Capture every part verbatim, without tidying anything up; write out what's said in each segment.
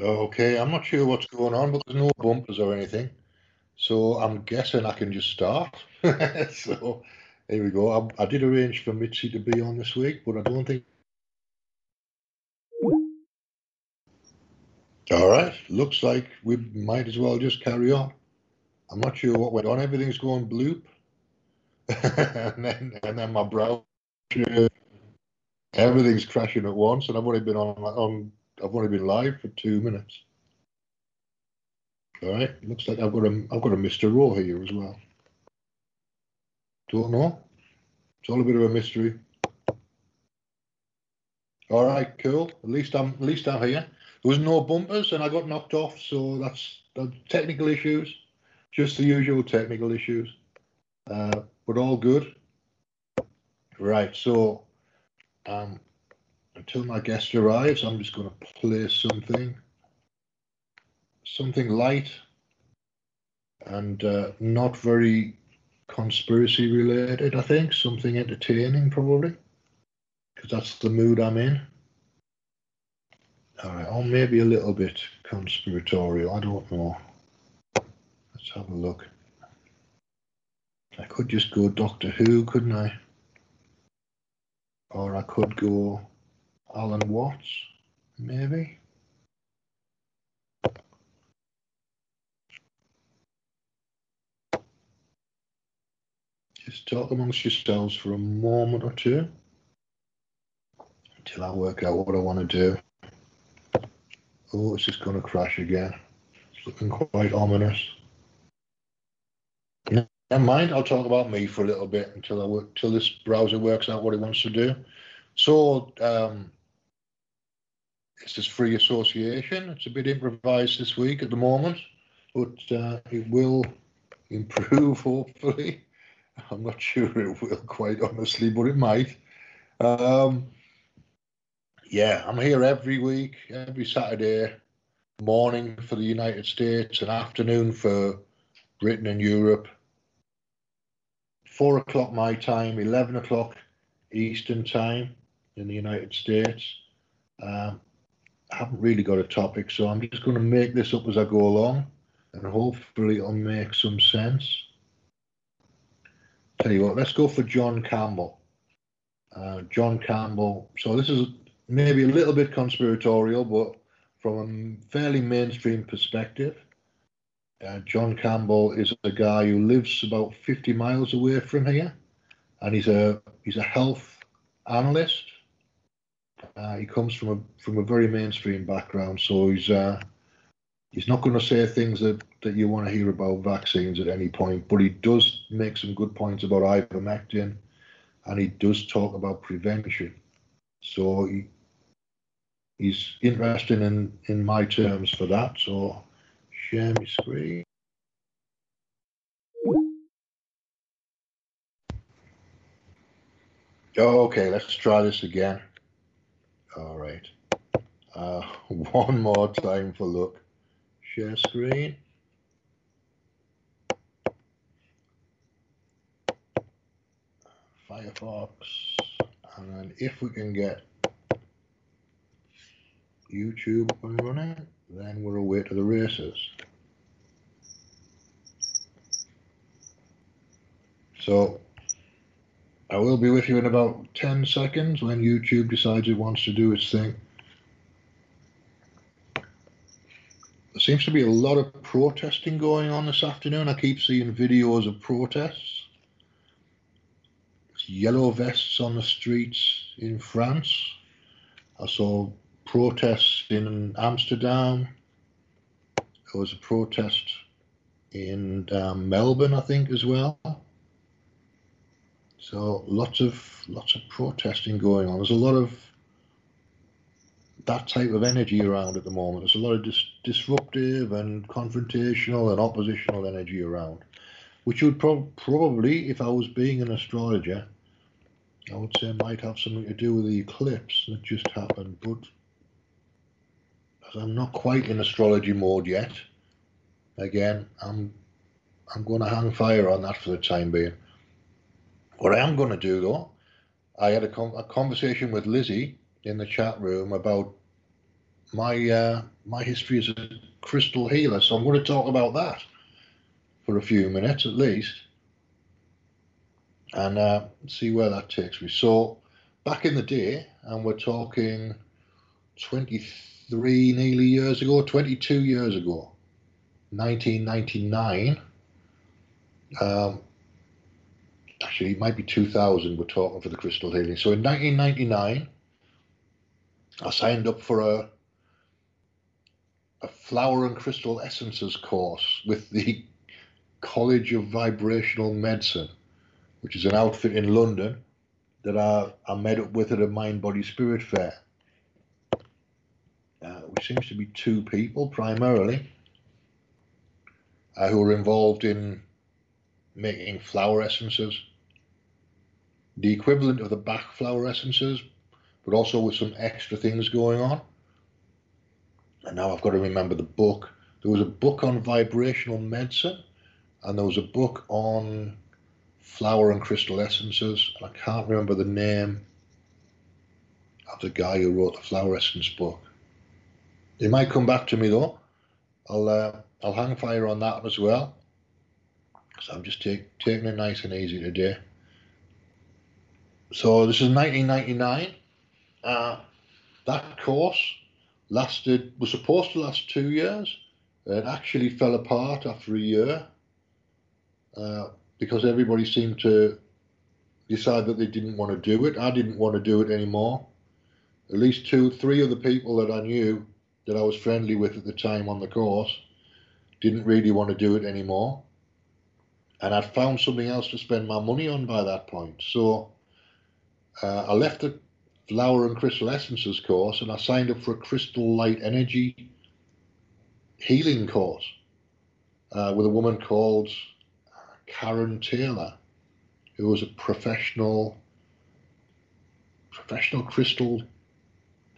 Okay, I'm not sure what's going on, but there's no bumpers or anything. So I'm guessing I can just start. So here we go. I, I did arrange for Mitzi to be on this week, but I don't think... All right, looks like we might as well just carry on. I'm not sure what went on. Everything's going bloop. and, then, and then my brow... Everything's crashing at once, and I've only been on, on I've only been live for two minutes. All right, looks like I've got a I've got a Mister Raw here as well. Don't know. It's all a bit of a mystery. All right, cool. At least I'm at least I'm here. There was no bumpers, and I got knocked off, so that's, that's technical issues, just the usual technical issues, uh, but all good. Right, so. Um, until my guest arrives, I'm just going to play something, something light and uh, not very conspiracy related, I think, something entertaining probably, because that's the mood I'm in. All right, or maybe a little bit conspiratorial, I don't know. Let's have a look. I could just go Doctor Who, couldn't I? Or I could go Alan Watts, maybe. Just talk amongst yourselves for a moment or two until I work out what I want to do. Oh, it's just going to crash again. It's looking quite ominous. Yeah. Never mind, I'll talk about me for a little bit until I work, till this browser works out what it wants to do. So, um, this is Free Association. It's a bit improvised this week at the moment, but uh, it will improve, hopefully. I'm not sure it will, quite honestly, but it might. Um, yeah, I'm here every week, every Saturday morning for the United States and afternoon for Britain and Europe. Four o'clock my time, eleven o'clock Eastern time in the United States. Um, I haven't really got a topic, so I'm just going to make this up as I go along, and hopefully it'll make some sense. Tell you what, let's go for John Campbell. Uh, John Campbell. So this is maybe a little bit conspiratorial, but from a fairly mainstream perspective. Uh, John Campbell is a guy who lives about fifty miles away from here, and he's a he's a health analyst. Uh, he comes from a from a very mainstream background, so he's uh, he's not going to say things that, that you want to hear about vaccines at any point, but he does make some good points about ivermectin, and he does talk about prevention. So he, he's interesting in, in my terms for that. So. Share my screen. Okay, let's try this again. All right. Uh, one more time for look. Share screen. Firefox. And then if we can get YouTube up and running, then we're away to the races. So I will be with you in about ten seconds when YouTube decides it wants to do its thing. There seems to be a lot of protesting going on this afternoon. I keep seeing videos of protests. It's yellow vests on the streets in France. I saw protests in Amsterdam. There was a protest in um, Melbourne, I think, as well. So lots of lots of protesting going on. There's a lot of that type of energy around at the moment. There's a lot of dis- disruptive and confrontational and oppositional energy around, which would pro- probably, if I was being an astrologer, I would say might have something to do with the eclipse that just happened, but I'm not quite in astrology mode yet. Again, I'm I'm going to hang fire on that for the time being. What I am going to do, though, I had a, com- a conversation with Lizzie in the chat room about my uh, my history as a crystal healer, so I'm going to talk about that for a few minutes at least, and uh, see where that takes me. So back in the day, and we're talking twenty-three nearly years ago, twenty-two years ago, nineteen ninety-nine, um, actually it might be two thousand we're talking for the crystal healing. So in nineteen ninety-nine, I signed up for a a flower and crystal essences course with the College of Vibrational Medicine, which is an outfit in London that I, I met up with at a Mind Body Spirit Fair, uh, which seems to be two people primarily uh, who are involved in making flower essences, the equivalent of the Bach flower essences, but also with some extra things going on. And now I've got to remember the book. There was a book on vibrational medicine, and there was a book on flower and crystal essences. And I can't remember the name of the guy who wrote the flower essence book. They might come back to me though. I'll uh, I'll hang fire on that as well. So I'm just take, taking it nice and easy today. So this is nineteen ninety-nine. Uh, that course lasted, was supposed to last two years. It actually fell apart after a year uh, because everybody seemed to decide that they didn't want to do it. I didn't want to do it anymore. At least two, three of the people that I knew that I was friendly with at the time on the course didn't really want to do it anymore. And I'd found something else to spend my money on by that point. So uh, I left the flower and crystal essences course, and I signed up for a crystal light energy healing course uh, with a woman called Karen Taylor, who was a professional professional crystal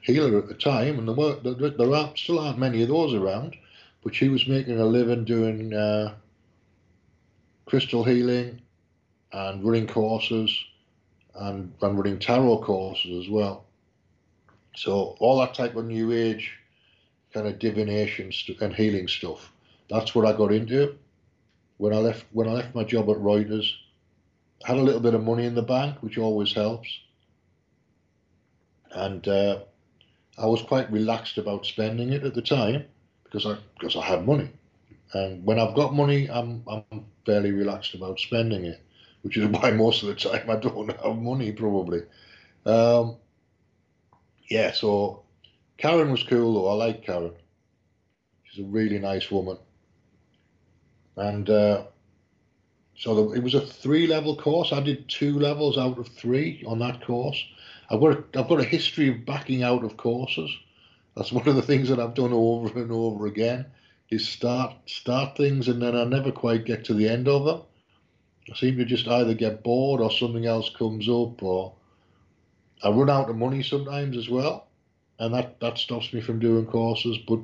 healer at the time, and there were there aren't still aren't many of those around, but she was making a living doing uh, crystal healing and running courses. And I'm running tarot courses as well. So all that type of new age kind of divination st- and healing stuff, that's what I got into. When I left when I left my job at Reuters, I had a little bit of money in the bank, which always helps. And uh, I was quite relaxed about spending it at the time because I because I had money. And when I've got money, I'm I'm fairly relaxed about spending it, which is why most of the time I don't have money, probably. Um, yeah, so Karen was cool, though. I like Karen. She's a really nice woman. And uh, so the, it was a three-level course. I did two levels out of three on that course. I've got, a, I've got a history of backing out of courses. That's one of the things that I've done over and over again, is start start things, and then I never quite get to the end of them. I seem to just either get bored or something else comes up, or I run out of money sometimes as well, and that, that stops me from doing courses. But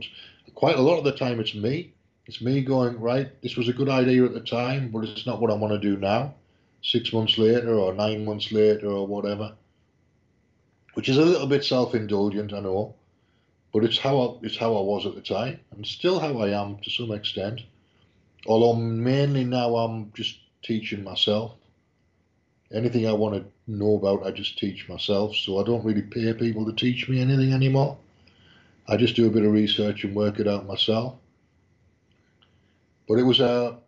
quite a lot of the time it's me. It's me going, right, this was a good idea at the time, but it's not what I want to do now, six months later or nine months later or whatever, which is a little bit self-indulgent, I know, but it's how I, it's how I was at the time, and still how I am to some extent, although mainly now I'm just teaching myself. Anything I want to know about, I just teach myself, so I don't really pay people to teach me anything anymore. I just do a bit of research and work it out myself. But it was a,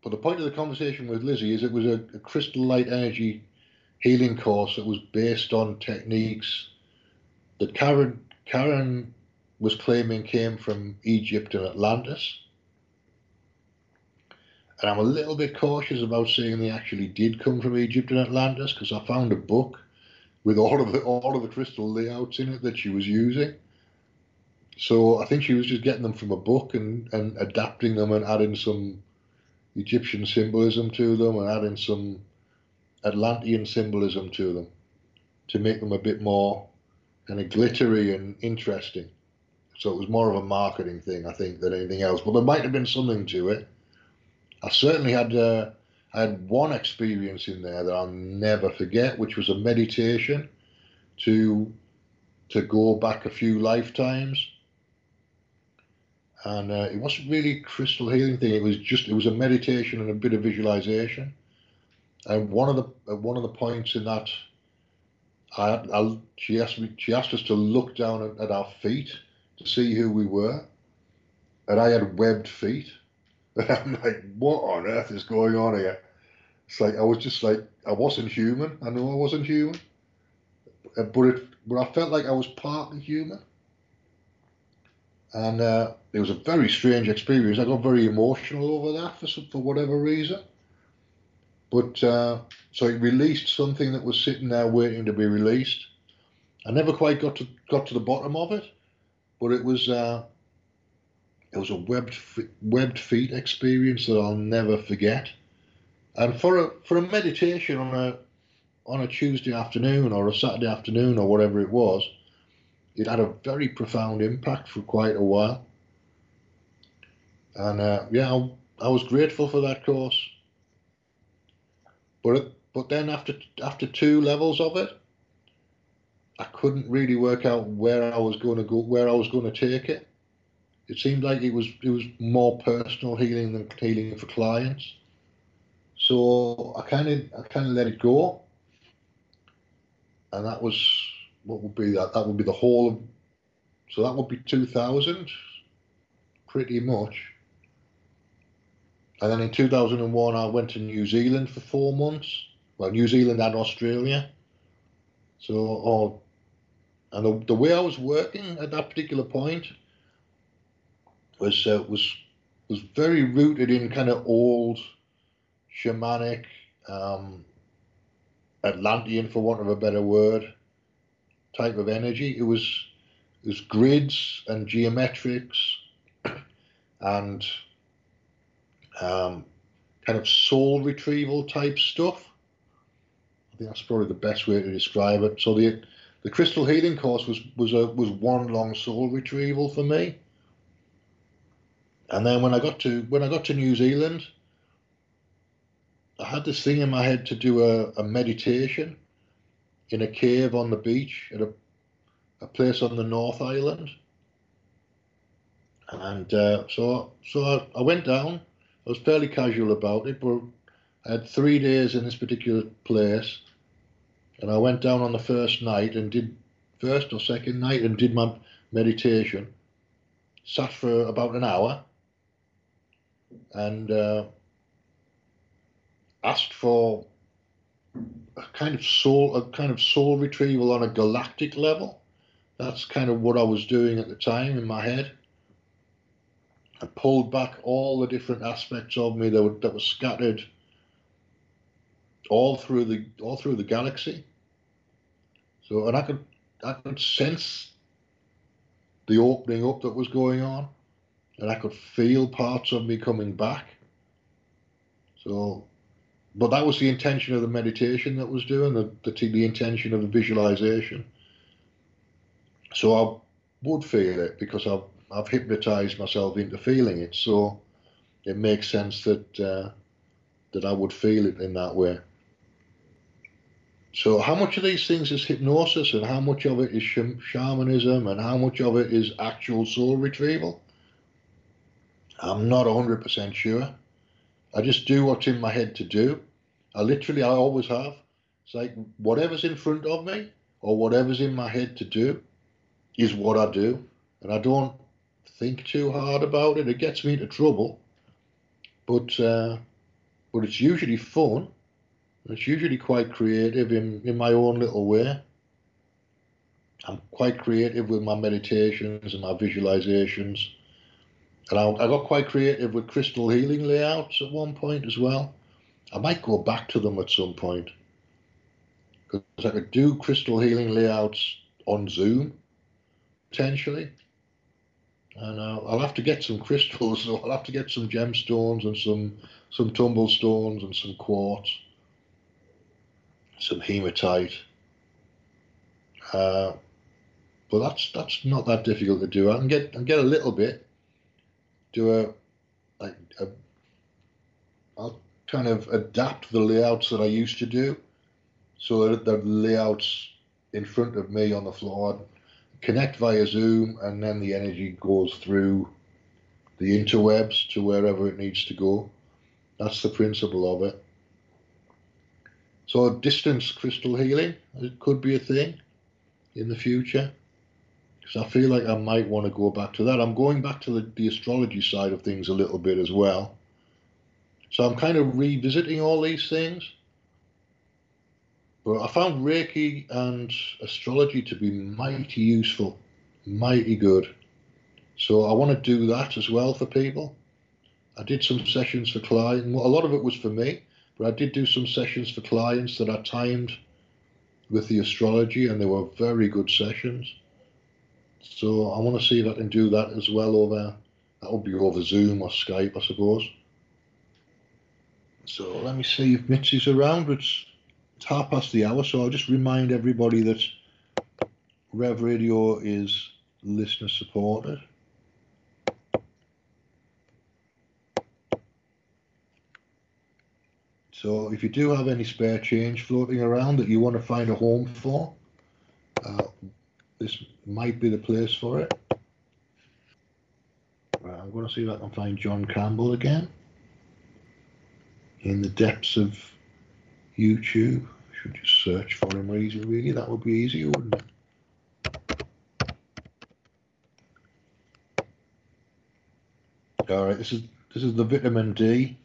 but the point of the conversation with Lizzie is it was a, a crystal light energy healing course that was based on techniques that Karen, Karen was claiming came from Egypt and Atlantis. And I'm a little bit cautious about saying they actually did come from Egypt and Atlantis, because I found a book with all of the all of the crystal layouts in it that she was using. So I think she was just getting them from a book and, and adapting them and adding some Egyptian symbolism to them and adding some Atlantean symbolism to them to make them a bit more kind of glittery and interesting. So it was more of a marketing thing, I think, than anything else. But there might have been something to it. I certainly had uh, I had one experience in there that I'll never forget, which was a meditation to to go back a few lifetimes and uh, it wasn't really a crystal healing thing. It was just it was a meditation and a bit of visualization. And one of the one of the points in that, I, I she asked me she asked us to look down at, at our feet to see who we were, and I had webbed feet. And I'm like, what on earth is going on here? It's like I was just like I wasn't human. I know I wasn't human, but it but I felt like I was partly human. And uh, it was a very strange experience. I got very emotional over that for some, for whatever reason. But uh, so it released something that was sitting there waiting to be released. I never quite got to got to the bottom of it, but it was uh, it was a webbed webbed feet experience that I'll never forget. And for a for a meditation on a on a Tuesday afternoon or a Saturday afternoon or whatever it was, it had a very profound impact for quite a while. And uh, yeah, I, I was grateful for that course. But but then after after two levels of it, I couldn't really work out where I was going to go, where I was going to take it. It seemed like it was it was more personal healing than healing for clients. So I kind of I kind of let it go, and that was what would be that that would be the whole of, so that would be two thousand, pretty much. And then in two thousand one, I went to New Zealand for four months. Well, New Zealand and Australia. So, or, and the the way I was working at that particular point was uh, was was very rooted in kind of old shamanic, um, Atlantean, for want of a better word, type of energy. It was it was grids and geometrics, and um, kind of soul retrieval type stuff. I think that's probably the best way to describe it. So the the crystal healing course was was a was one long soul retrieval for me. And then when I got to when I got to New Zealand, I had this thing in my head to do a, a meditation in a cave on the beach at a, a place on the North Island. And uh, so so I, I went down. I was fairly casual about it, but I had three days in this particular place, and I went down on the first night and did first or second night and did my meditation. Sat for about an hour, and uh, asked for a kind of soul, a kind of soul retrieval on a galactic level. That's kind of what I was doing at the time in my head. I pulled back all the different aspects of me that were, that were scattered all through the all through the galaxy. So, and I could I could sense the opening up that was going on, and I could feel parts of me coming back. So, but that was the intention of the meditation that was doing the the, the intention of the visualization. So I would feel it because I've I've hypnotized myself into feeling it, so it makes sense that uh, that I would feel it in that way. So how much of these things is hypnosis, and how much of it is sh- shamanism, and how much of it is actual soul retrieval? I'm not one hundred percent sure. I just do what's in my head to do. I literally, I always have. It's like whatever's in front of me or whatever's in my head to do is what I do, and I don't think too hard about it. It gets me into trouble, but uh, but it's usually fun. It's usually quite creative in, in my own little way. I'm quite creative with my meditations and my visualizations, and I, I got quite creative with crystal healing layouts at one point as well. I might go back to them at some point, because I could do crystal healing layouts on Zoom potentially. And I'll, I'll have to get some crystals, so I'll have to get some gemstones and some some tumble stones and some quartz, some hematite. Uh, but that's that's not that difficult to do. I can get I can get a little bit. Do a like a, I'll kind of adapt the layouts that I used to do, so that the layouts in front of me on the floor. Connect via Zoom, and then the energy goes through the interwebs to wherever it needs to go. That's the principle of it. So distance crystal healing, it could be a thing in the future. Because I feel like I might want to go back to that. I'm going back to the, the astrology side of things a little bit as well. So I'm kind of revisiting all these things. But I found Reiki and astrology to be mighty useful, mighty good. So I want to do that as well for people. I did some sessions for clients. A lot of it was for me, but I did do some sessions for clients that I timed with the astrology, and they were very good sessions. So I want to see if I can do that as well over, that'll be over Zoom or Skype, I suppose. So let me see if Mitzi's around. It's, it's half past the hour, so I'll just remind everybody that Rev Radio is listener supported. So if you do have any spare change floating around that you want to find a home for, uh, this might be the place for it. Right, I'm going to see if I can find John Campbell again. In the depths of YouTube. I should just search for him easy, really. That would be easier, wouldn't it? All right, this is, this is the Vitamin D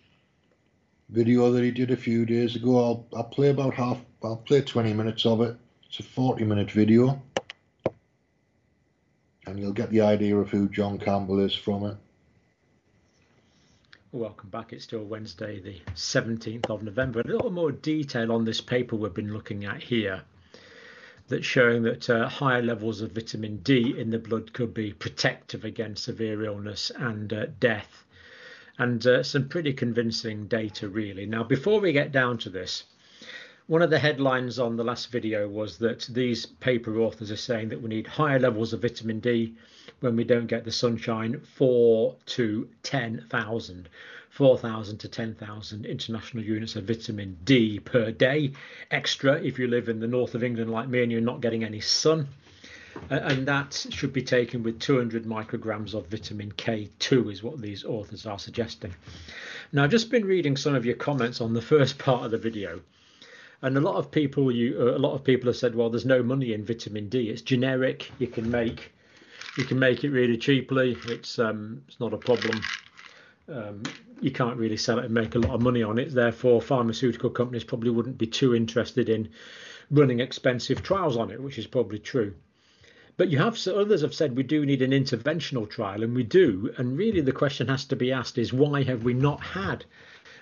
video that he did a few days ago. I'll, I'll play about half, I'll play twenty minutes of it. It's a forty minute video. And you'll get the idea of who John Campbell is from it. Welcome back. It's still Wednesday, the seventeenth of November. A little more detail on this paper we've been looking at here that's showing that uh, higher levels of vitamin D in the blood could be protective against severe illness and uh, death. And uh, some pretty convincing data, really. Now, before we get down to this, one of the headlines on the last video was that these paper authors are saying that we need higher levels of vitamin D when we don't get the sunshine, four to ten thousand, four thousand to ten thousand international units of vitamin D per day, extra if you live in the north of England like me and you're not getting any sun. And that should be taken with two hundred micrograms of vitamin K two is what these authors are suggesting. Now, I've just been reading some of your comments on the first part of the video. And a lot of people you a lot of people have said, well, there's no money in vitamin D. It's generic. You can make you can make it really cheaply. It's um, it's not a problem. Um, you can't really sell it and make a lot of money on it. Therefore, pharmaceutical companies probably wouldn't be too interested in running expensive trials on it, which is probably true. But you have, so others have said we do need an interventional trial, and we do. And really the question has to be asked is, why have we not had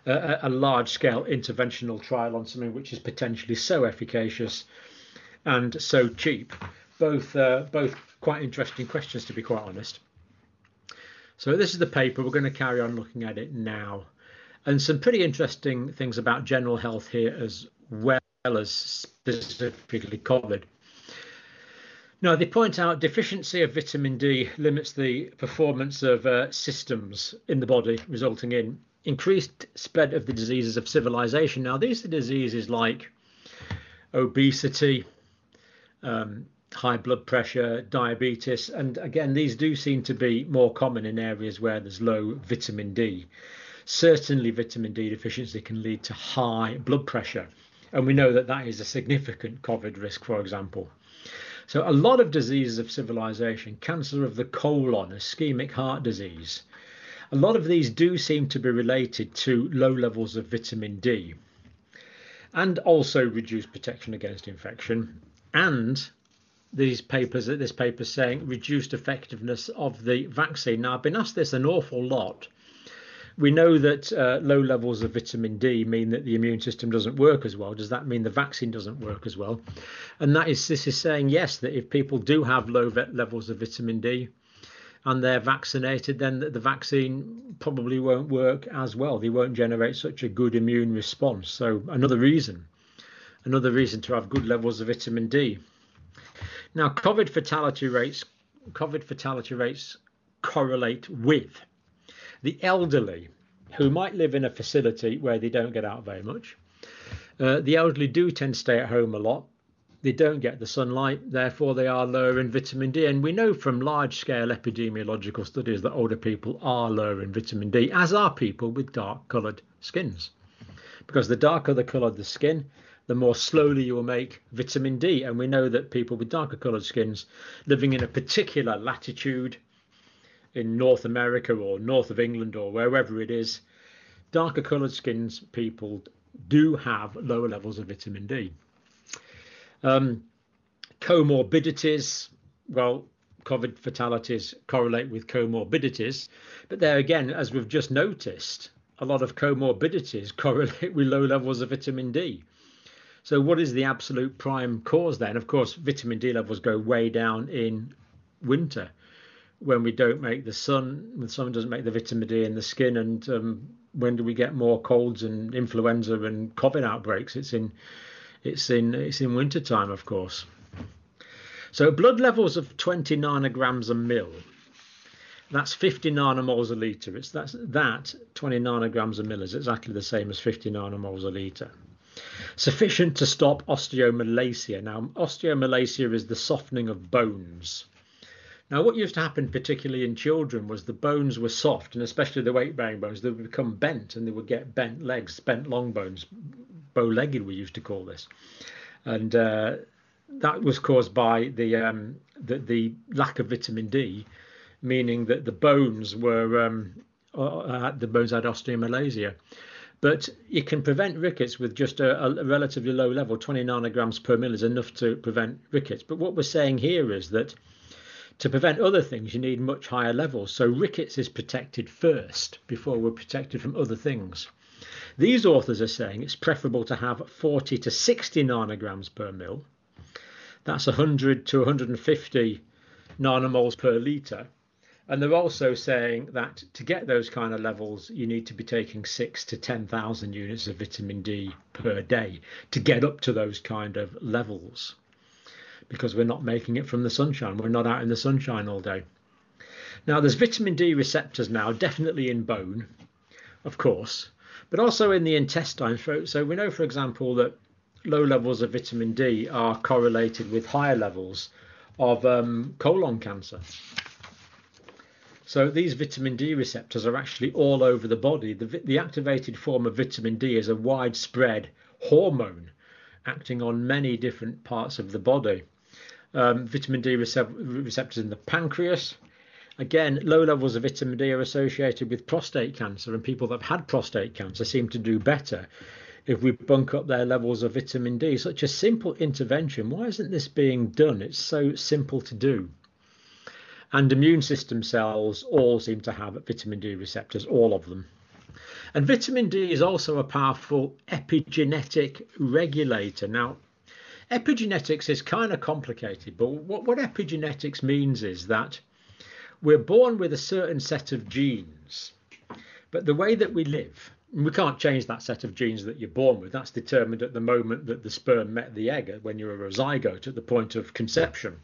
a, a large-scale interventional trial on something which is potentially so efficacious and so cheap? Both, uh, both quite interesting questions, to be quite honest. So this is the paper. We're going to carry on looking at it now. And some pretty interesting things about general health here as well as specifically COVID. Now, they point out deficiency of vitamin D limits the performance of uh, systems in the body, resulting in increased spread of the diseases of civilization. Now, these are diseases like obesity, um, high blood pressure, diabetes. And again, these do seem to be more common in areas where there's low vitamin D. Certainly, vitamin D deficiency can lead to high blood pressure. And we know that that is a significant COVID risk, for example. So a lot of diseases of civilization, cancer of the colon, ischemic heart disease, a lot of these do seem to be related to low levels of vitamin D, and also reduced protection against infection. And these papers, this paper is saying reduced effectiveness of the vaccine. Now, I've been asked this an awful lot. We know that uh, low levels of vitamin D mean that the immune system doesn't work as well. Does that mean the vaccine doesn't work as well? And that is, this is saying, yes, that if people do have low levels of vitamin D and they're vaccinated, then the vaccine probably won't work as well. They won't generate such a good immune response. So another reason, another reason to have good levels of vitamin D. Now, COVID fatality rates, COVID fatality rates correlate with the elderly, who might live in a facility where they don't get out very much. Uh, the elderly do tend to stay at home a lot. They don't get the sunlight, therefore they are lower in vitamin D. And we know from large-scale epidemiological studies that older people are lower in vitamin D, as are people with dark-coloured skins. Because the darker the colour of the skin, the more slowly you will make vitamin D. And we know that people with darker coloured skins living in a particular latitude in North America or north of England or wherever it is, darker coloured skins people do have lower levels of vitamin D. Um, comorbidities, well, COVID fatalities correlate with comorbidities, but there again, as we've just noticed, a lot of comorbidities correlate with low levels of vitamin D. So what is the absolute prime cause then? Of course, vitamin D levels go way down in winter when we don't make the sun, when the sun doesn't make the vitamin D in the skin. And um, when do we get more colds and influenza and COVID outbreaks? It's in It's in it's in winter time, of course. So blood levels of twenty nanograms a mil. That's fifty nanomoles a litre. It's that's that twenty nanograms a mil is exactly the same as fifty nanomoles a litre. Sufficient to stop osteomalacia. Now, osteomalacia is the softening of bones. Now, what used to happen, particularly in children, was the bones were soft, and especially the weight-bearing bones, they would become bent, and they would get bent legs, bent long bones. Bow-legged, we used to call this, and uh, that was caused by the, um, the the lack of vitamin D, meaning that the bones were um, uh, the bones had osteomalacia. But you can prevent rickets with just a, a relatively low level. twenty nanograms per mil is enough to prevent rickets. But what we're saying here is that to prevent other things, you need much higher levels. So rickets is protected first before we're protected from other things. These authors are saying it's preferable to have forty to sixty nanograms per mil. That's one hundred to one hundred fifty nanomoles per litre. And they're also saying that to get those kind of levels, you need to be taking six to ten thousand units of vitamin D per day to get up to those kind of levels, because we're not making it from the sunshine. We're not out in the sunshine all day. Now, there's vitamin D receptors now, definitely in bone, of course, but also in the intestine. So we know, for example, that low levels of vitamin D are correlated with higher levels of um, colon cancer. So these vitamin D receptors are actually all over the body. The, the activated form of vitamin D is a widespread hormone acting on many different parts of the body. Um, vitamin D recept- receptors in the pancreas. Again, low levels of vitamin D are associated with prostate cancer, and people that have had prostate cancer seem to do better if we bunk up their levels of vitamin D. Such a simple intervention. Why isn't this being done? It's so simple to do. And immune system cells all seem to have vitamin D receptors, all of them. And vitamin D is also a powerful epigenetic regulator. Now, epigenetics is kind of complicated, but what, what epigenetics means is that we're born with a certain set of genes, but the way that we live, we can't change that set of genes that you're born with. That's determined at the moment that the sperm met the egg, when you're a zygote at the point of conception.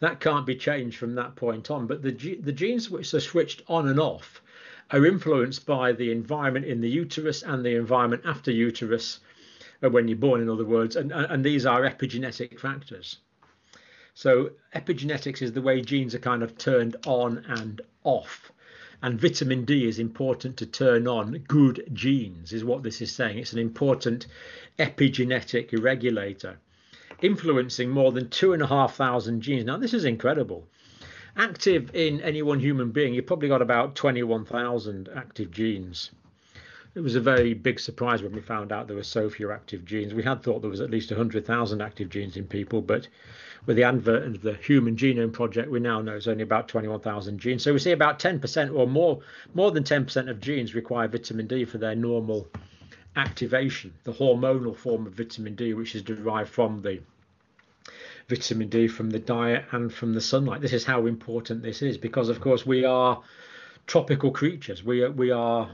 That can't be changed from that point on. But the, the genes which are switched on and off are influenced by the environment in the uterus and the environment after uterus, when you're born, in other words, and, and these are epigenetic factors. So epigenetics is the way genes are kind of turned on and off. And vitamin D is important to turn on good genes, is what this is saying. It's an important epigenetic regulator, influencing more than two and a half thousand genes. Now, this is incredible. Active in any one human being, you've probably got about twenty-one thousand active genes. It was a very big surprise when we found out there were so few active genes. We had thought there was at least one hundred thousand active genes in people, but with the advent of the Human Genome Project, we now know it's only about twenty-one thousand genes. So we see about ten percent or more, more than ten percent of genes require vitamin D for their normal activation, the hormonal form of vitamin D, which is derived from the vitamin D from the diet and from the sunlight. This is how important this is, because, of course, we are tropical creatures. We are, we are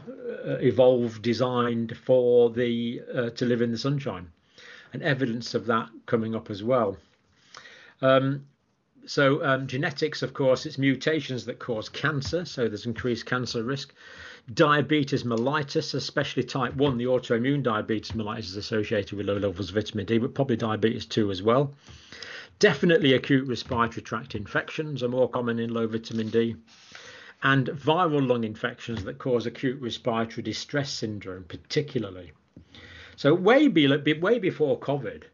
evolved, designed for the uh, to live in the sunshine, and evidence of that coming up as well. Um, so um, genetics, of course, it's mutations that cause cancer. So there's increased cancer risk. diabetes mellitus, especially type one, the autoimmune diabetes mellitus, is associated with low levels of vitamin D, but probably diabetes two as well. Definitely acute respiratory tract infections are more common in low vitamin D, and viral lung infections that cause acute respiratory distress syndrome particularly. So way, be, way before COVID,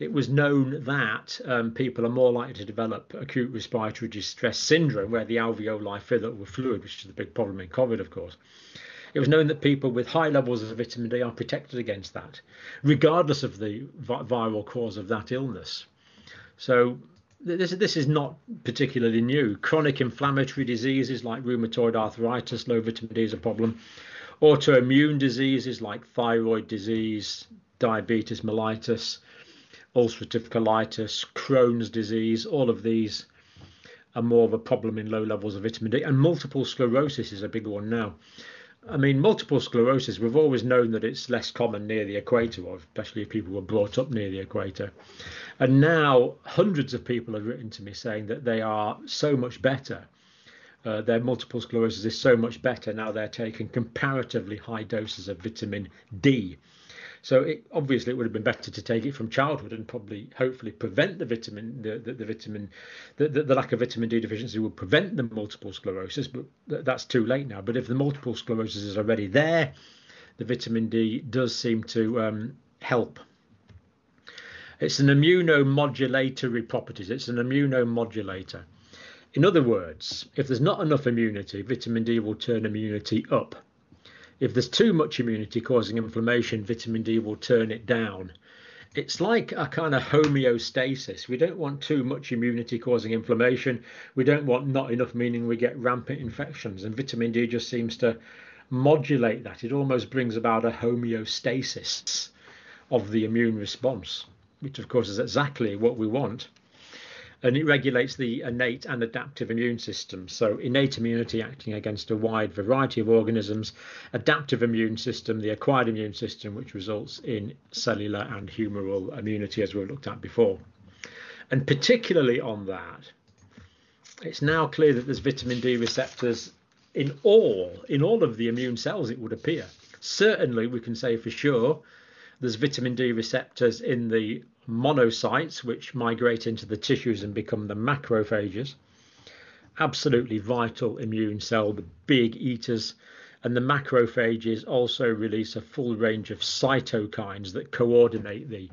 it was known that um, people are more likely to develop acute respiratory distress syndrome, where the alveoli fill up with fluid, which is the big problem in COVID, of course. It was known that people with high levels of vitamin D are protected against that, regardless of the vi- viral cause of that illness. So this, this is not particularly new. Chronic inflammatory diseases like rheumatoid arthritis, low vitamin D is a problem. Autoimmune diseases like thyroid disease, diabetes mellitus, ulcerative colitis, Crohn's disease, all of these are more of a problem in low levels of vitamin D. And multiple sclerosis is a big one now. I mean, multiple sclerosis, we've always known that it's less common near the equator, or especially if people were brought up near the equator. And now hundreds of people have written to me saying that they are so much better. Uh, their multiple sclerosis is so much better now they're taking comparatively high doses of vitamin D. So it, obviously it would have been better to take it from childhood and probably hopefully prevent the vitamin, the, the, the vitamin, the, the, the lack of vitamin D deficiency would prevent the multiple sclerosis, but th- that's too late now. But if the multiple sclerosis is already there, the vitamin D does seem to um, help. It's an immunomodulatory properties. It's an immunomodulator. In other words, if there's not enough immunity, vitamin D will turn immunity up. If there's too much immunity causing inflammation, vitamin D will turn it down. It's like a kind of homeostasis. We don't want too much immunity causing inflammation. We don't want not enough, meaning we get rampant infections. And vitamin D just seems to modulate that. It almost brings about a homeostasis of the immune response, which, of course, is exactly what we want. And it regulates the innate and adaptive immune system. So innate immunity acting against a wide variety of organisms, adaptive immune system, the acquired immune system, which results in cellular and humoral immunity, as we looked at before. And particularly on that, it's now clear that there's vitamin D receptors in all, in all of the immune cells, it would appear. Certainly, we can say for sure, there's vitamin D receptors in the monocytes, which migrate into the tissues and become the macrophages, absolutely vital immune cell, the big eaters. And the macrophages also release a full range of cytokines that coordinate the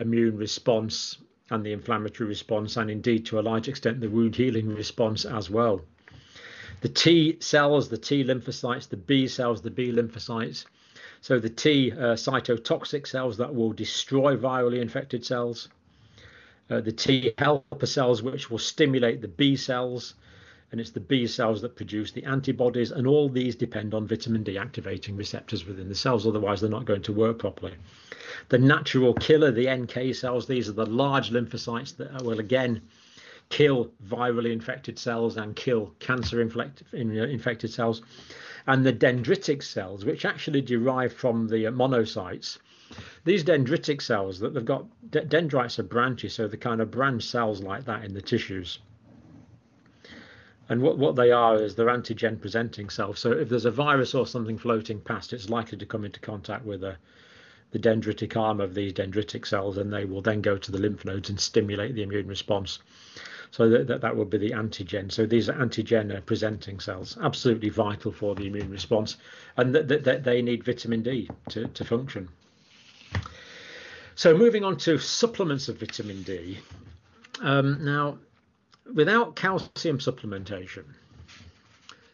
immune response and the inflammatory response, and indeed to a large extent the wound healing response as well. The T cells, the T lymphocytes, the B cells, the B lymphocytes. So the T uh, cytotoxic cells that will destroy virally infected cells, uh, the T helper cells, which will stimulate the B cells, and it's the B cells that produce the antibodies, and all these depend on vitamin D activating receptors within the cells, otherwise they're not going to work properly. The natural killer, the N K cells, these are the large lymphocytes that will again kill virally infected cells and kill cancer infected cells, and the dendritic cells, which actually derive from the monocytes. These dendritic cells that they've got, dendrites are branches, so the kind of branch cells like that in the tissues. And what, what they are is they're antigen presenting cells. So if there's a virus or something floating past, it's likely to come into contact with a the dendritic arm of these dendritic cells, and they will then go to the lymph nodes and stimulate the immune response. So that that, that would be the antigen. So these are antigen presenting cells, absolutely vital for the immune response, and that th- th- they need vitamin D to, to function. So moving on to supplements of vitamin D. Um, now, without calcium supplementation,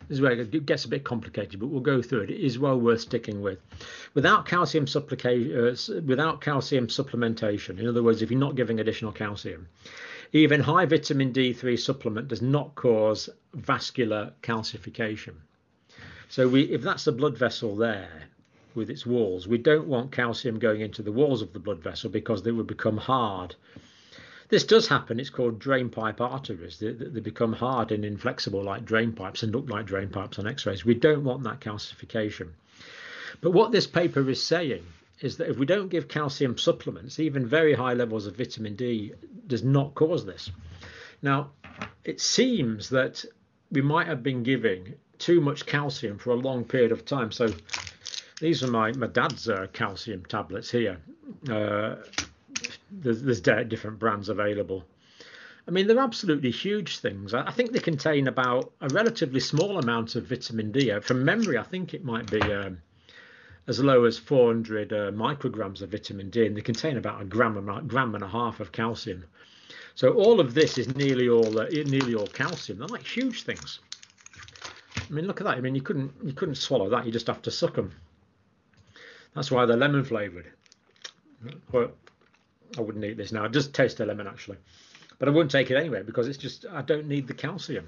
this is where it gets a bit complicated, but we'll go through it. It is well worth sticking with. Without calcium supplica- uh, without calcium supplementation, in other words, if you're not giving additional calcium, even high vitamin D three supplement does not cause vascular calcification. So we, if that's a blood vessel there with its walls, we don't want calcium going into the walls of the blood vessel because they would become hard. This does happen. It's called drain pipe arteries. They, they become hard and inflexible like drain pipes and look like drain pipes on x-rays. We don't want that calcification. But what this paper is saying is that if we don't give calcium supplements, even very high levels of vitamin D does not cause this. Now, it seems that we might have been giving too much calcium for a long period of time. So these are my, my dad's uh, calcium tablets here. Uh, there's, there's different brands available. I mean, they're absolutely huge things. I think they contain about a relatively small amount of vitamin D. From memory, I think it might be um, as low as four hundred uh, micrograms of vitamin D, and they contain about a gram, a gram and a half of calcium. So all of this is nearly all uh, nearly all calcium. They're like huge things. I mean, look at that. I mean, you couldn't you couldn't swallow that. You just have to suck them. That's why they're lemon flavored. But I wouldn't eat this now. It does taste of lemon, actually. But I wouldn't take it anyway, because it's just, I don't need the calcium.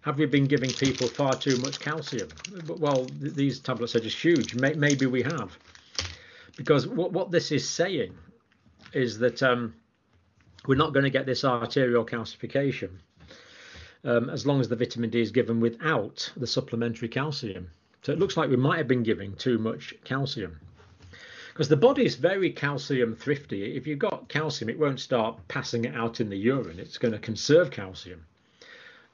Have we been giving people far too much calcium? But, well, th these tablets are just huge. May maybe we have. Because what, what this is saying is that um, we're not going to get this arterial calcification um, as long as the vitamin D is given without the supplementary calcium. So it looks like we might have been giving too much calcium. Because the body is very calcium thrifty. If you've got calcium, it won't start passing it out in the urine. It's going to conserve calcium.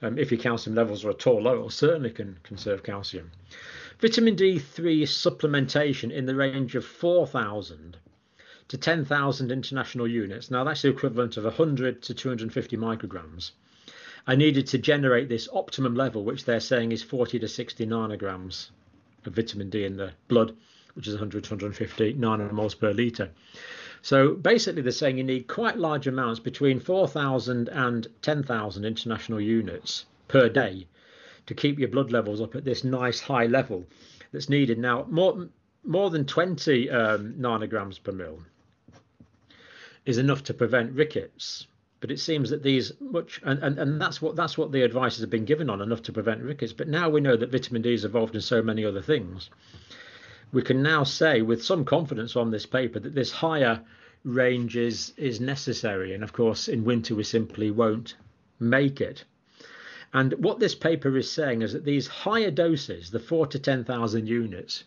Um, if your calcium levels are at all low, it certainly can conserve calcium. Vitamin D three supplementation in the range of four thousand to ten thousand international units. Now, that's the equivalent of one hundred to two hundred fifty micrograms. I needed to generate this optimum level, which they're saying is forty to sixty nanograms of vitamin D in the blood, which is one hundred to one hundred fifty nanomoles per litre. So basically they're saying you need quite large amounts, between four thousand and ten thousand international units per day, to keep your blood levels up at this nice high level that's needed. Now, more, more than twenty um, nanograms per mil is enough to prevent rickets. But it seems that these much, and, and, and that's what that's what the advice has been given on, enough to prevent rickets. But now we know that vitamin D is involved in so many other things. We can now say with some confidence on this paper that this higher range is, is necessary. And of course, in winter, we simply won't make it. And what this paper is saying is that these higher doses, the four to ten thousand units,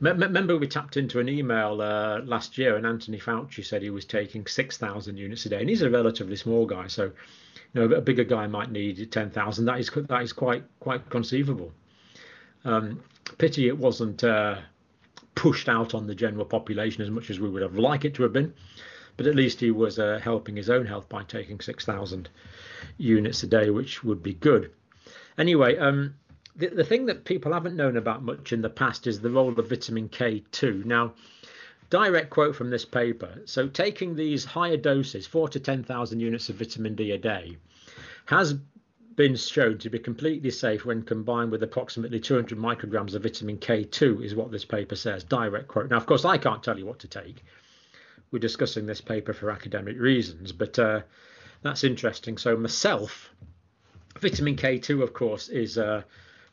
remember we tapped into an email uh, last year, and Anthony Fauci said he was taking six thousand units a day. And he's a relatively small guy. So, you know, a bigger guy might need ten thousand. That is, that is quite, quite conceivable. Um, pity it wasn't... Uh, pushed out on the general population as much as we would have liked it to have been, but at least he was uh, helping his own health by taking six thousand units a day, which would be good. Anyway, um, the, the thing that people haven't known about much in the past is the role of vitamin K two. Now, direct quote from this paper, so taking these higher doses, four to ten thousand units of vitamin D a day, has been shown to be completely safe when combined with approximately two hundred micrograms of vitamin K two, is what this paper says, direct quote. Now, of course, I can't tell you what to take. We're discussing this paper for academic reasons, but uh, that's interesting. So myself, vitamin K two, of course, is uh,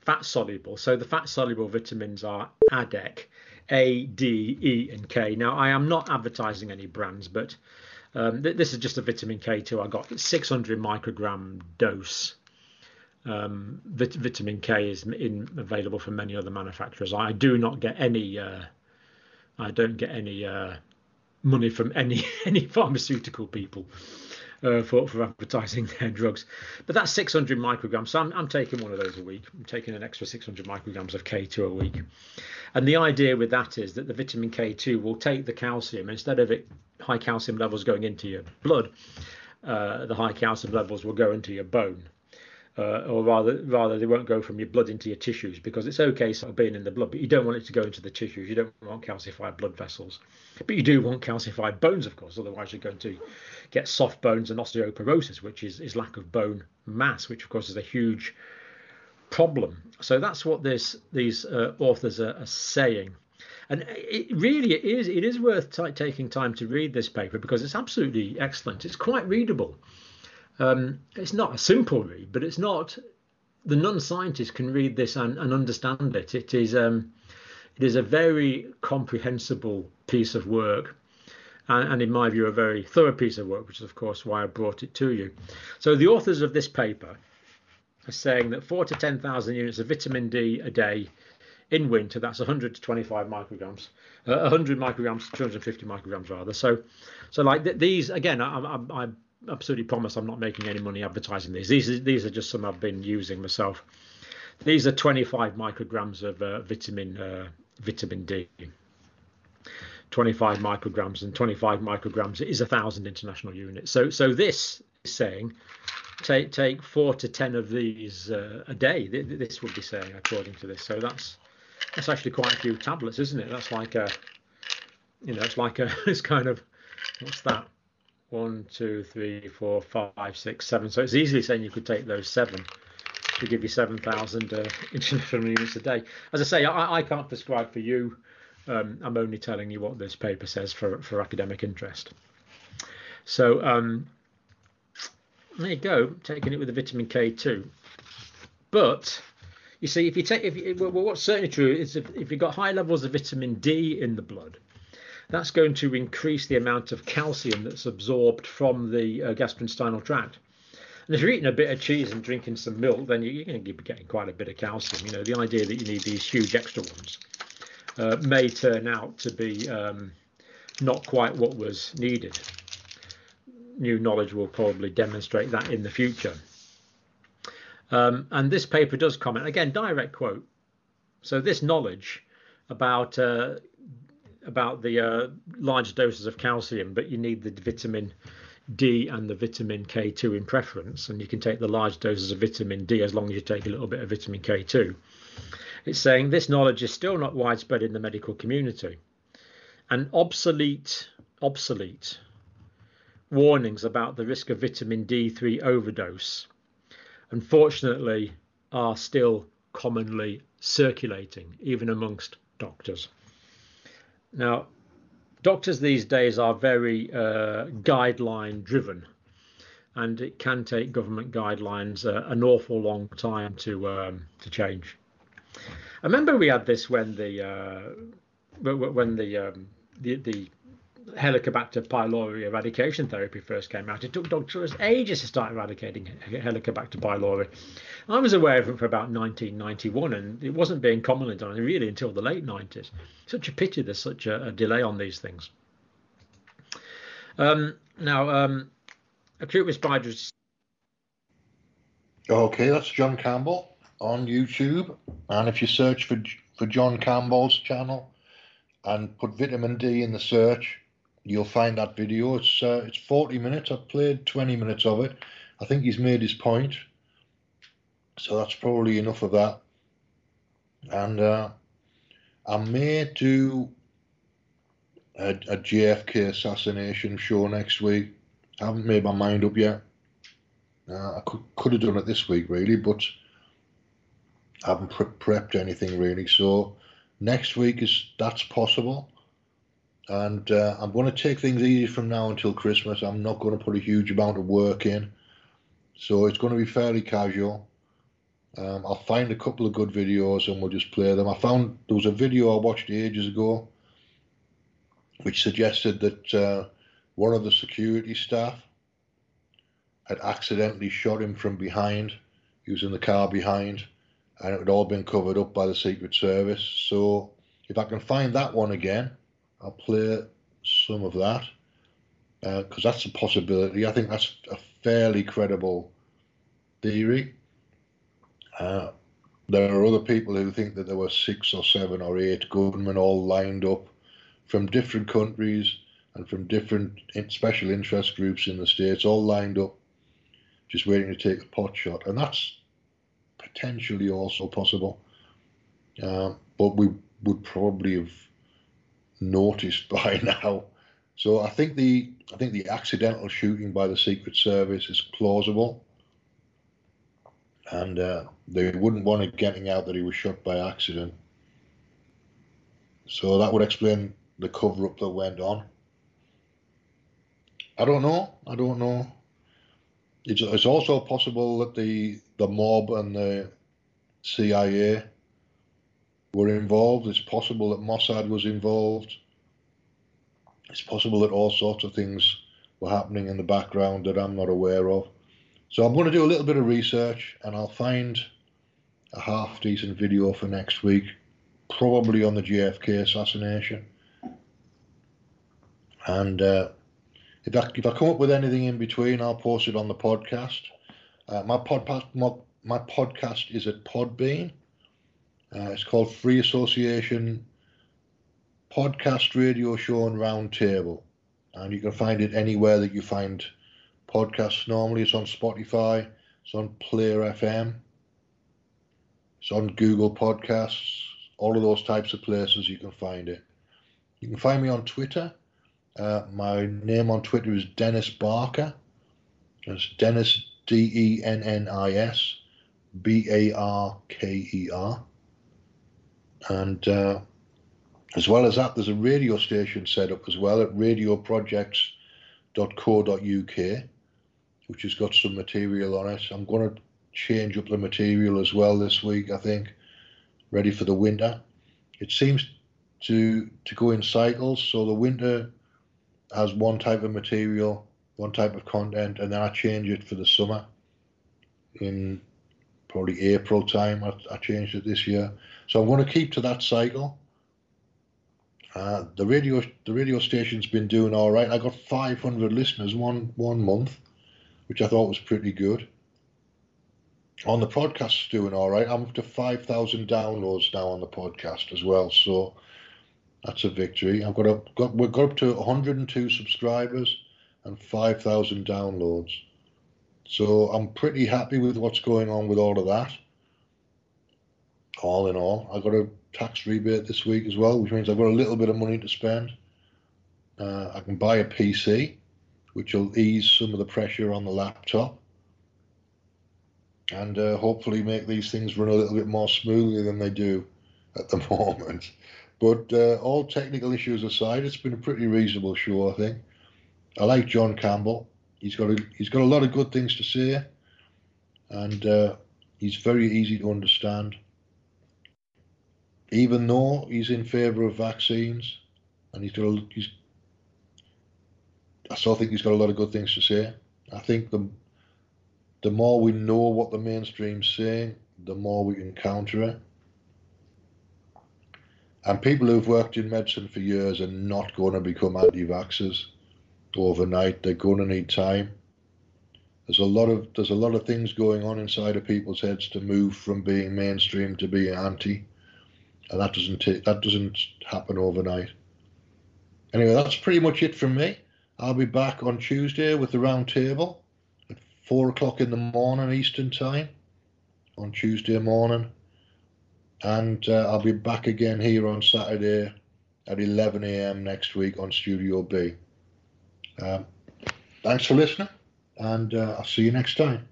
fat soluble. So the fat soluble vitamins are A D E C, A, D, E and K. Now, I am not advertising any brands, but um, th this is just a vitamin K two I got. It's six hundred microgram dose. Um, vit vitamin K is in, available from many other manufacturers. I do not get any. Uh, I don't get any uh, money from any any pharmaceutical people uh, for for advertising their drugs. But that's six hundred micrograms. So I'm I'm taking one of those a week. I'm taking an extra six hundred micrograms of K two a week. And the idea with that is that the vitamin K two will take the calcium, instead of it high calcium levels going into your blood. Uh, the high calcium levels will go into your bone. Uh, or rather, rather, they won't go from your blood into your tissues, because it's okay sort of being in the blood, but you don't want it to go into the tissues. You don't want calcified blood vessels, but you do want calcified bones, of course. Otherwise, you're going to get soft bones and osteoporosis, which is, is lack of bone mass, which, of course, is a huge problem. So that's what this, these uh, authors are, are saying. And it really it is, it is worth t taking time to read this paper, because it's absolutely excellent. It's quite readable. Um, it's not a simple read, but it's not, the non-scientists can read this and, and understand it. It is, um, it is a very comprehensible piece of work, and, and in my view, a very thorough piece of work, which is, of course, why I brought it to you. So the authors of this paper are saying that four to ten thousand units of vitamin D a day in winter, that's one hundred to twenty-five micrograms, uh, one hundred micrograms, two hundred fifty micrograms rather. So, so like th these, again, I, I, I absolutely promise I'm not making any money advertising these. These are, these are just some I've been using myself These are twenty-five micrograms of uh, vitamin uh, vitamin D. twenty-five micrograms, and twenty-five micrograms is a thousand international units. So, so this is saying take take four to ten of these uh, a day. This would be saying, according to this. So that's that's actually quite a few tablets, isn't it? That's like a, you know, it's like a, it's kind of, what's that? One, two, three, four, five, six, seven. So it's easily saying you could take those seven to give you seven thousand uh, international units a day. As I say, I, I can't prescribe for you. Um, I'm only telling you what this paper says for, for academic interest. So um, there you go, taking it with the vitamin K too. But you see, if you take, if you, well, what's certainly true is if, if you've got high levels of vitamin D in the blood, that's going to increase the amount of calcium that's absorbed from the uh, gastrointestinal tract. And if you're eating a bit of cheese and drinking some milk, then you're going to be getting quite a bit of calcium. You know, the idea that you need these huge extra ones Uh, may turn out to be um, not quite what was needed. New knowledge will probably demonstrate that in the future. Um, and this paper does comment, again, direct quote. So this knowledge about uh, about the uh, large doses of calcium, but you need the vitamin D and the vitamin K two in preference, and you can take the large doses of vitamin D as long as you take a little bit of vitamin K two. It's saying this knowledge is still not widespread in the medical community, and obsolete, obsolete warnings about the risk of vitamin D three overdose, unfortunately, are still commonly circulating, even amongst doctors. Now, doctors these days are very uh, guideline driven, and it can take government guidelines uh, an awful long time to um, to change. I remember we had this when the uh, when the, um, the the Helicobacter pylori eradication therapy first came out. It took doctors ages to start eradicating Helicobacter pylori. I was aware of it for about nineteen ninety-one, and it wasn't being commonly done really until the late nineties. Such a pity there's such a, a delay on these things. Um, now, um, acute respiratory. Okay, that's John Campbell on YouTube, and if you search for for John Campbell's channel and put vitamin D in the search, you'll find that video. It's uh, it's forty minutes. I've played twenty minutes of it. I think he's made his point, so that's probably enough of that. And uh, I may do a, a J F K assassination show next week. I haven't made my mind up yet. Uh, I could could have done it this week really, but I haven't pre prepped anything really, so next week is that's possible. And uh, I'm going to take things easy from now until Christmas. I'm not going to put a huge amount of work in, so it's going to be fairly casual. Um, I'll find a couple of good videos and we'll just play them. I found there was a video I watched ages ago which suggested that uh, one of the security staff had accidentally shot him from behind. He was in the car behind, and it had all been covered up by the Secret Service. So if I can find that one again, I'll play some of that, because uh, that's a possibility. I think that's a fairly credible theory. Uh, there are other people who think that there were six or seven or eight gunmen all lined up from different countries and from different special interest groups in the States, all lined up, just waiting to take a pot shot. And that's potentially also possible, uh, but we would probably have noticed by now. So I think the I think the accidental shooting by the Secret Service is plausible, and uh, they wouldn't want it getting out that he was shot by accident. So that would explain the cover-up that went on. I don't know. I don't know. It's, it's also possible that the the mob and the C I A were involved. It's possible that Mossad was involved. It's possible that all sorts of things were happening in the background that I'm not aware of. So I'm going to do a little bit of research, and I'll find a half-decent video for next week, probably on the J F K assassination. And uh, if, I, if I come up with anything in between, I'll post it on the podcast. Uh, my, pod, my, my podcast is at Podbean. Uh, it's called Free Association Podcast Radio Show and Roundtable. And you can find it anywhere that you find podcasts normally. It's on Spotify, it's on Player F M, it's on Google Podcasts, all of those types of places you can find it. You can find me on Twitter. Uh, my name on Twitter is Dennis Barker. It's Dennis, D E N N I S, B A R K E R. And uh, as well as that, there's a radio station set up as well at radio projects dot co dot U K, which has got some material on it. I'm going to change up the material as well this week, I think, ready for the winter. It seems to to go in cycles, so the winter has one type of material, one type of content, and then I change it for the summer in probably April time. I, I changed it this year. So I'm going to keep to that cycle. Uh, the radio the radio station's been doing all right. I got five hundred listeners one, one month, which I thought was pretty good. On the podcast, doing all right. I'm up to five thousand downloads now on the podcast as well, so that's a victory. I've got up, got, we've got up to one hundred two subscribers and five thousand downloads. So I'm pretty happy with what's going on with all of that. All in all, I got a tax rebate this week as well, which means I've got a little bit of money to spend. Uh, I can buy a P C, which will ease some of the pressure on the laptop, and uh, hopefully make these things run a little bit more smoothly than they do at the moment. But uh, all technical issues aside, it's been a pretty reasonable show, I think. I like John Campbell. He's got a, he's got a lot of good things to say, and uh, he's very easy to understand. Even though he's in favour of vaccines, and he's got a, he's, I still think he's got a lot of good things to say. I think the the more we know what the mainstream's saying, the more we can counter it. And people who've worked in medicine for years are not going to become anti-vaxxers overnight. They're going to need time. There's a lot of there's a lot of things going on inside of people's heads to move from being mainstream to being anti, and that doesn't t- that doesn't happen overnight. Anyway, that's pretty much it from me. I'll be back on Tuesday with the roundtable at four o'clock in the morning Eastern time on Tuesday morning. And uh, I'll be back again here on Saturday at eleven a.m. next week on Studio B. Um, thanks for listening, and uh, I'll see you next time.